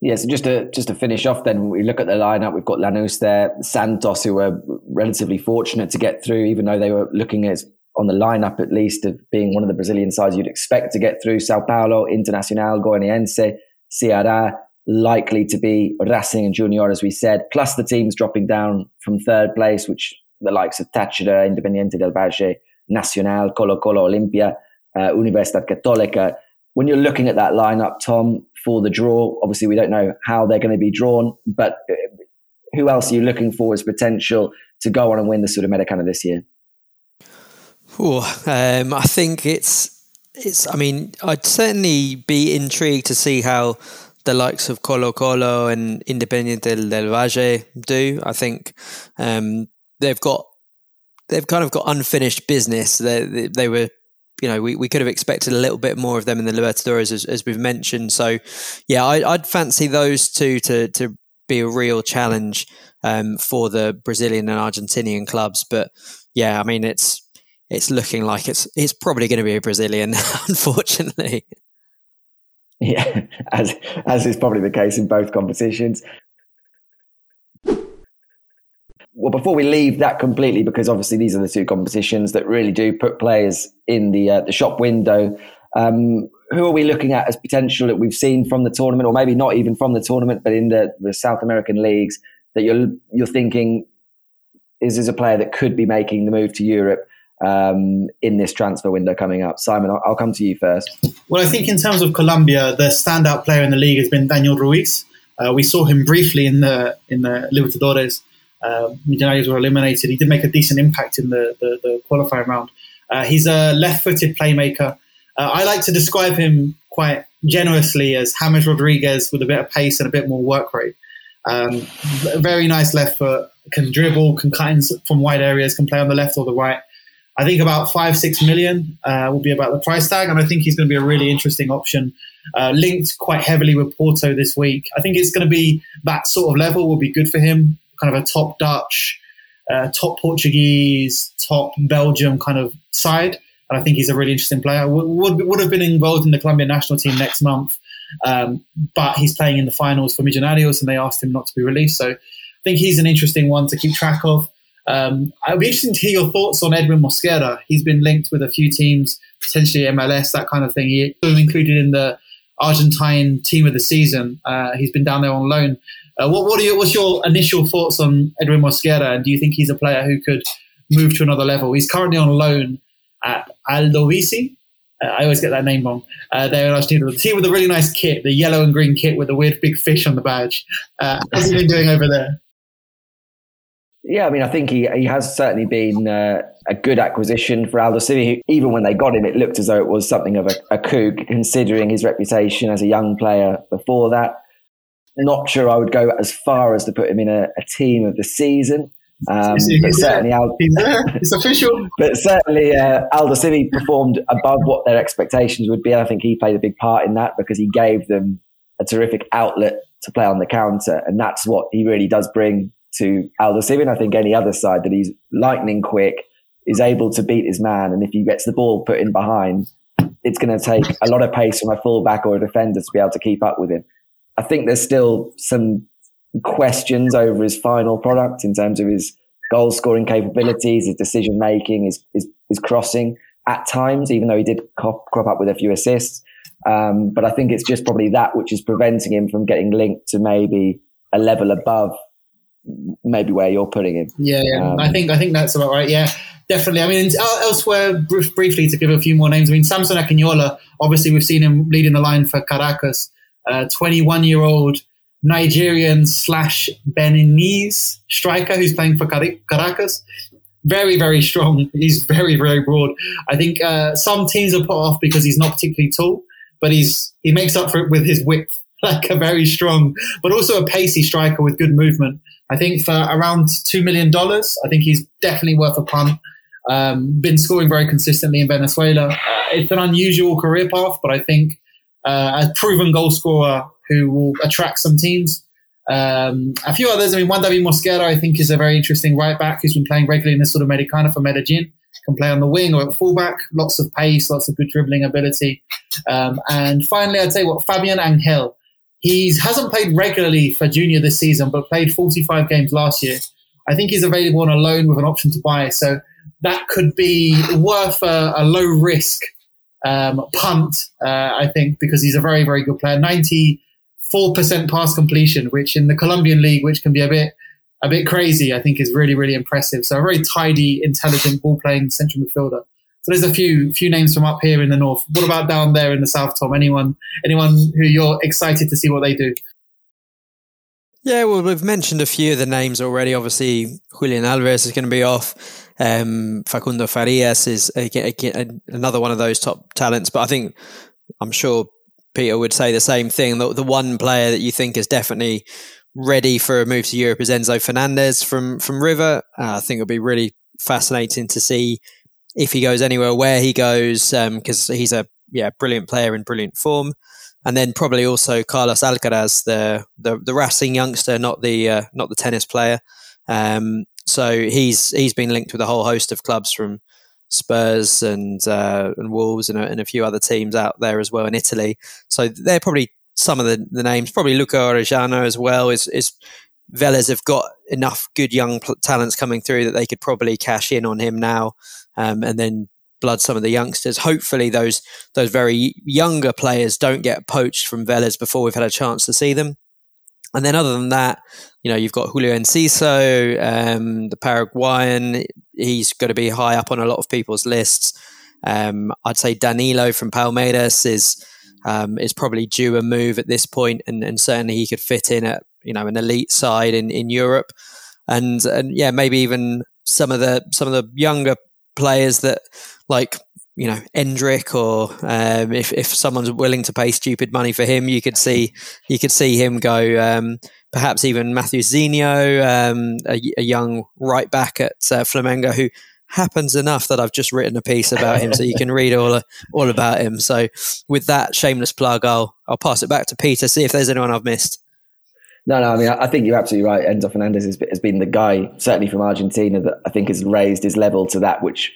Yeah, so just to finish off then, we look at the lineup. We've got Lanús there, Santos, who were relatively fortunate to get through, even though they were looking as on the lineup, at least, of being one of the Brazilian sides you'd expect to get through. Sao Paulo, Internacional, Goianiense, Ceará, likely to be Racing and Junior, as we said, plus the teams dropping down from third place, which the likes of Tachira, Independiente del Valle, Nacional, Colo Colo, Olimpia, Universidad Católica. When you're looking at that lineup, Tom, for the draw, obviously we don't know how they're going to be drawn, but who else are you looking for as potential to go on and win the Sudamericana this year? Ooh, I think it's. I mean, I'd certainly be intrigued to see how the likes of Colo Colo and Independiente del Valle do. I think they've kind of got unfinished business. They were. You know, we could have expected a little bit more of them in the Libertadores, as we've mentioned. So, yeah, I'd fancy those two to be a real challenge for the Brazilian and Argentinian clubs. But, yeah, I mean, it's looking like it's probably going to be a Brazilian, unfortunately. Yeah, as is probably the case in both competitions. Well, before we leave that completely, because obviously these are the two competitions that really do put players in the shop window, who are we looking at as potential that we've seen from the tournament, or maybe not even from the tournament, but in the South American leagues that you're thinking is a player that could be making the move to Europe in this transfer window coming up? Simon, I'll come to you first. Well, I think in terms of Colombia, the standout player in the league has been Daniel Ruiz. We saw him briefly in the Libertadores. Millonarios were eliminated. He did make a decent impact in the qualifying round. He's a left-footed playmaker. I like to describe him quite generously as James Rodriguez with a bit of pace and a bit more work rate. Very nice left foot, can dribble, can cut in from wide areas, can play on the left or the right. I think about 5-6 million will be about the price tag, and I think he's going to be a really interesting option. Linked quite heavily with Porto this week. I think it's going to be that sort of level will be good for him. Kind of a top Dutch, top Portuguese, top Belgium kind of side. And I think he's a really interesting player. Would have been involved in the Colombian national team next month, but he's playing in the finals for Millonarios and they asked him not to be released. So I think he's an interesting one to keep track of. I'd be interested to hear your thoughts on Edwin Mosquera. He's been linked with a few teams, potentially MLS, that kind of thing. He's included in the Argentine team of the season. He's been down there on loan. What's your initial thoughts on Edwin Mosquera, and do you think he's a player who could move to another level? He's currently on loan at Aldovisi. I always get that name wrong. They're in Argentina. The team with a really nice kit, the yellow and green kit with the weird big fish on the badge. How's he been doing over there? Yeah, I mean, I think he has certainly been a good acquisition for Aldovisi. Even when they got him, it looked as though it was something of a coup, considering his reputation as a young player before that. Not sure I would go as far as to put him in a team of the season. It's official. But certainly Aldosivi performed above what their expectations would be. I think he played a big part in that because he gave them a terrific outlet to play on the counter. And that's what he really does bring to Aldosivi. And I think any other side that he's lightning quick, is able to beat his man. And if he gets the ball put in behind, it's going to take a lot of pace from a fullback or a defender to be able to keep up with him. I think there's still some questions over his final product in terms of his goal-scoring capabilities, his decision-making, his crossing at times, even though he did crop up with a few assists. But I think it's just probably that which is preventing him from getting linked to maybe a level above maybe where you're putting him. Yeah. I think that's about right, yeah. Definitely. I mean, elsewhere, briefly to give a few more names, I mean, Samson Akinyola, obviously we've seen him leading the line for Caracas. 21-year-old Nigerian/Beninese striker who's playing for Caracas. Very, very strong. He's very, very broad. I think some teams are put off because he's not particularly tall, but he makes up for it with his width, like a very strong, but also a pacey striker with good movement. I think for around $2 million, I think he's definitely worth a punt. Been scoring very consistently in Venezuela. It's an unusual career path, but I think a proven goal scorer who will attract some teams. A few others. I mean, Juan David Mosquera, I think, is a very interesting right back who's been playing regularly in the Sudamericana for Medellin. Can play on the wing or at fullback. Lots of pace, lots of good dribbling ability. And finally, I'd say Fabian Angel. He hasn't played regularly for Junior this season, but played 45 games last year. I think he's available on a loan with an option to buy. So that could be worth a low risk punt, I think, because he's a very, very good player. 94% pass completion, which in the Colombian league, which can be a bit crazy, I think is really, really impressive. So a very tidy, intelligent, ball-playing central midfielder. So there's a few names from up here in the north. What about down there in the south, Tom? Anyone who you're excited to see what they do? Yeah, well, we've mentioned a few of the names already. Obviously, Julian Alvarez is going to be off. Facundo Farias is another one of those top talents. But I think, I'm sure Peter would say the same thing. The one player that you think is definitely ready for a move to Europe is Enzo Fernandez from River. I think it'll be really fascinating to see if he goes anywhere, where he goes, because he's a brilliant player in brilliant form. And then probably also Carlos Alcaraz, the Racing youngster, not the tennis player. So he's been linked with a whole host of clubs from Spurs and Wolves and a few other teams out there as well in Italy. So they're probably some of the names. Probably Luca Orellano as well. Is Vélez have got enough good young talents coming through that they could probably cash in on him now. And then blood some of the youngsters. Hopefully those very younger players don't get poached from Vélez before we've had a chance to see them. And then other than that, you've got Julio Enciso, the Paraguayan. He's going to be high up on a lot of people's lists. I'd say Danilo from Palmeiras is probably due a move at this point, and certainly he could fit in at an elite side in Europe. And maybe even some of the younger players that, like, Endrick, or if someone's willing to pay stupid money for him, you could see him go. Perhaps even Matthew Zinho, a young right back at Flamengo, who happens enough that I've just written a piece about him, so you can read all about him. So with that shameless plug, I'll pass it back to Peter. See if there's anyone I've missed. No, I mean, I think you're absolutely right. Enzo Fernandez has been the guy, certainly from Argentina, that I think has raised his level to that which,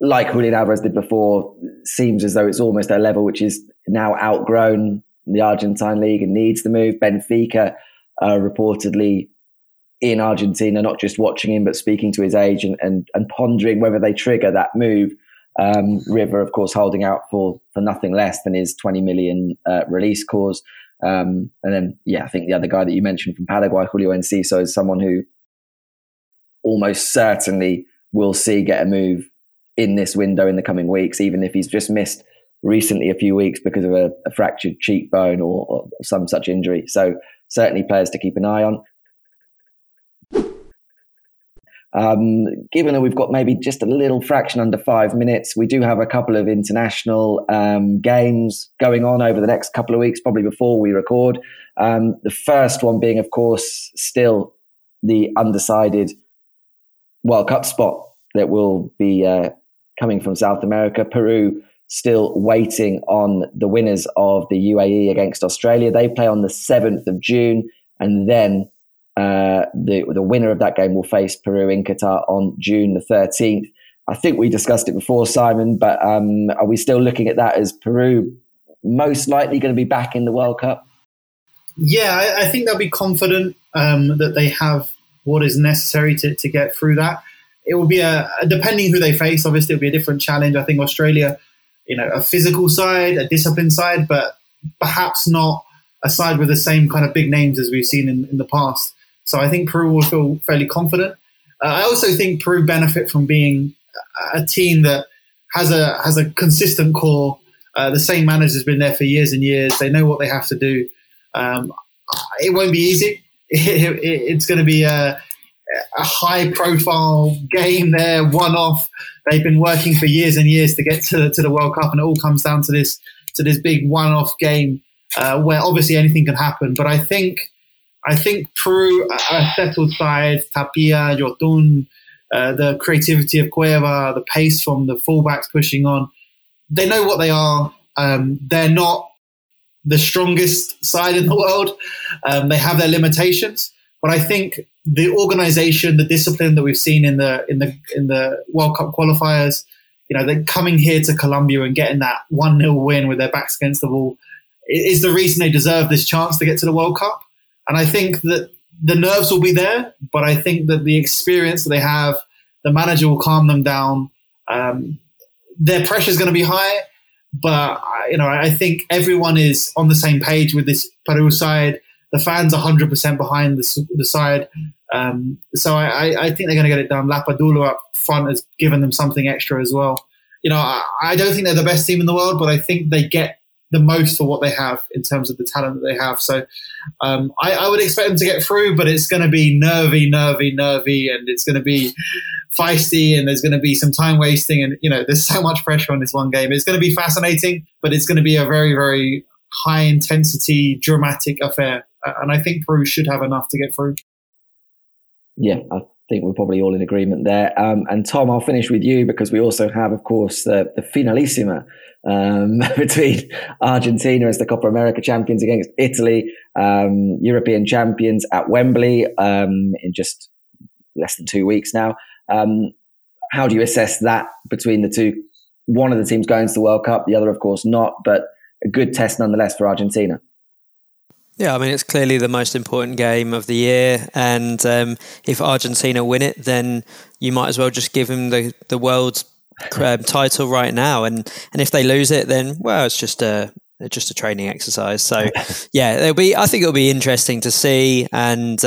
like Julian Alvarez did before, seems as though it's almost a level which is now outgrown the Argentine league and needs the move. Benfica reportedly in Argentina, not just watching him, but speaking to his age and pondering whether they trigger that move. River, of course, holding out for nothing less than his 20 million release clause. And then, I think the other guy that you mentioned from Paraguay, Julio Enciso, is someone who almost certainly will see get a move in this window in the coming weeks, even if he's just missed recently a few weeks because of a fractured cheekbone or some such injury. So certainly players to keep an eye on. Given that we've got maybe just a little fraction under 5 minutes, we do have a couple of international games going on over the next couple of weeks, probably before we record. The first one being, of course, still the undecided World Cup spot that will be coming from South America. Peru still waiting on the winners of the UAE against Australia. They play on the 7th of June, and then the winner of that game will face Peru in Qatar on June the 13th. I think we discussed it before, Simon, but are we still looking at that as Peru most likely going to be back in the World Cup? Yeah, I think they'll be confident that they have what is necessary to get through that. It will be depending who they face, obviously it'll be a different challenge. I think Australia, a physical side, a disciplined side, but perhaps not a side with the same kind of big names as we've seen in the past. So I think Peru will feel fairly confident. I also think Peru benefit from being a team that has a consistent core. The same manager's been there for years and years. They know what they have to do. It won't be easy. It's going to be a high-profile game there, one-off. They've been working for years and years to get to the World Cup, and it all comes down to this big one-off game where obviously anything can happen. But I think Peru are a settled side. Tapia, Jotun, the creativity of Cueva, the pace from the fullbacks pushing on. They know what they are. They're not the strongest side in the world. They have their limitations. But I think the organisation, the discipline that we've seen in the World Cup qualifiers, they're coming here to Colombia and getting that 1-0 win with their backs against the wall is the reason they deserve this chance to get to the World Cup. And I think that the nerves will be there, but I think that the experience that they have, the manager will calm them down. Their pressure is going to be high, but I think everyone is on the same page with this Peru side. The fans are 100% behind the side. So I think they're going to get it done. Lapadula up front has given them something extra as well. I don't think they're the best team in the world, but I think they get the most for what they have in terms of the talent that they have. So I would expect them to get through, but it's going to be nervy, and it's going to be feisty, and there's going to be some time wasting. And, there's so much pressure on this one game. It's going to be fascinating, but it's going to be a very, very high intensity, dramatic affair. And I think Peru should have enough to get through. Yeah, I think we're probably all in agreement there. And Tom, I'll finish with you because we also have, of course, the finalissima between Argentina as the Copa America champions against Italy, European champions at Wembley in just less than 2 weeks now. How do you assess that between the two? One of the teams going to the World Cup, the other, of course, not, but a good test nonetheless for Argentina. Yeah, I mean, it's clearly the most important game of the year. And if Argentina win it, then you might as well just give them the world's title right now. And if they lose it, then, well, it's just a training exercise. So, yeah, I think it'll be interesting to see. And,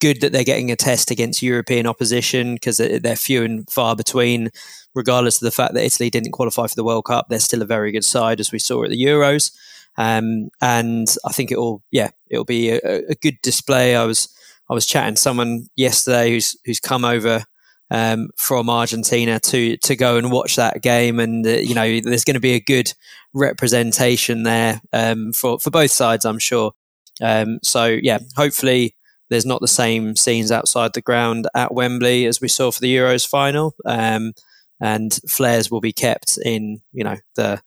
good that they're getting a test against European opposition because they're few and far between. Regardless of the fact that Italy didn't qualify for the World Cup, they're still a very good side, as we saw at the Euros. And I think it'll be a good display. I was chatting to someone yesterday who's come over from Argentina to go and watch that game, and there's going to be a good representation there for both sides, I'm sure. Hopefully there's not the same scenes outside the ground at Wembley as we saw for the Euros final, and flares will be kept in the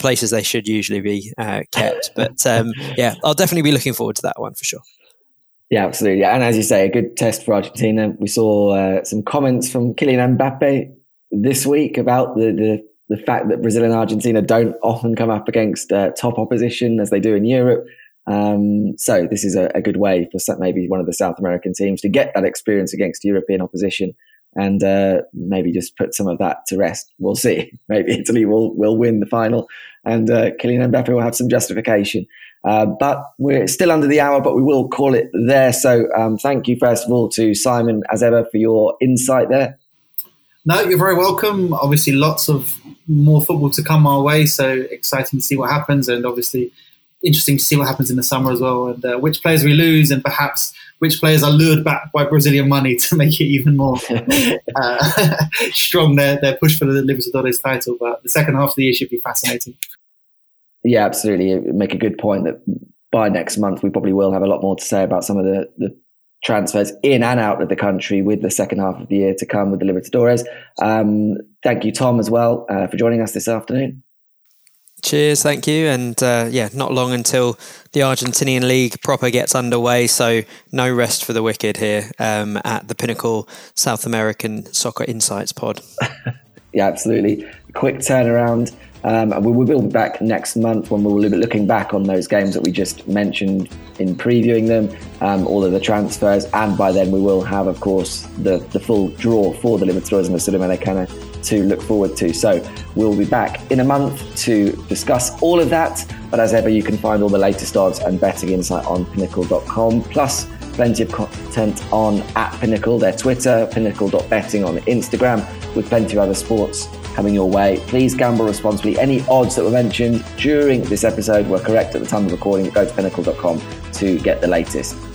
places they should usually be kept. But I'll definitely be looking forward to that one for sure. Yeah, absolutely. And as you say, a good test for Argentina. We saw some comments from Kylian Mbappe this week about the fact that Brazil and Argentina don't often come up against top opposition as they do in Europe. So this is a good way for maybe one of the South American teams to get that experience against European opposition and maybe just put some of that to rest. We'll see. Maybe Italy will win the final and Kylian Mbappe will have some justification. But we're still under the hour, but we will call it there. So thank you, first of all, to Simon, as ever, for your insight there. No, you're very welcome. Obviously, lots of more football to come our way, so exciting to see what happens, and obviously interesting to see what happens in the summer as well, and which players we lose, and perhaps which players are lured back by Brazilian money to make it even more strong their push for the Libertadores title. But the second half of the year should be fascinating. Yeah, absolutely. You make a good point that by next month we probably will have a lot more to say about some of the transfers in and out of the country with the second half of the year to come with the Libertadores. Thank you, Tom, as well for joining us this afternoon. Cheers, thank you. And not long until the Argentinian League proper gets underway. So no rest for the wicked here at the Pinnacle South American Soccer Insights pod. Yeah, absolutely. Quick turnaround. And we will be back next month when we will be looking back on those games that we just mentioned in previewing them, all of the transfers. And by then we will have, of course, the full draw for the Libertadores and the Sudamericana to look forward to. So we'll be back in a month to discuss all of that. But as ever, you can find all the latest odds and betting insight on pinnacle.com. Plus, plenty of content on at Pinnacle, their Twitter, pinnacle.betting on Instagram, with plenty of other sports coming your way. Please gamble responsibly. Any odds that were mentioned during this episode were correct at the time of recording. Go to pinnacle.com to get the latest.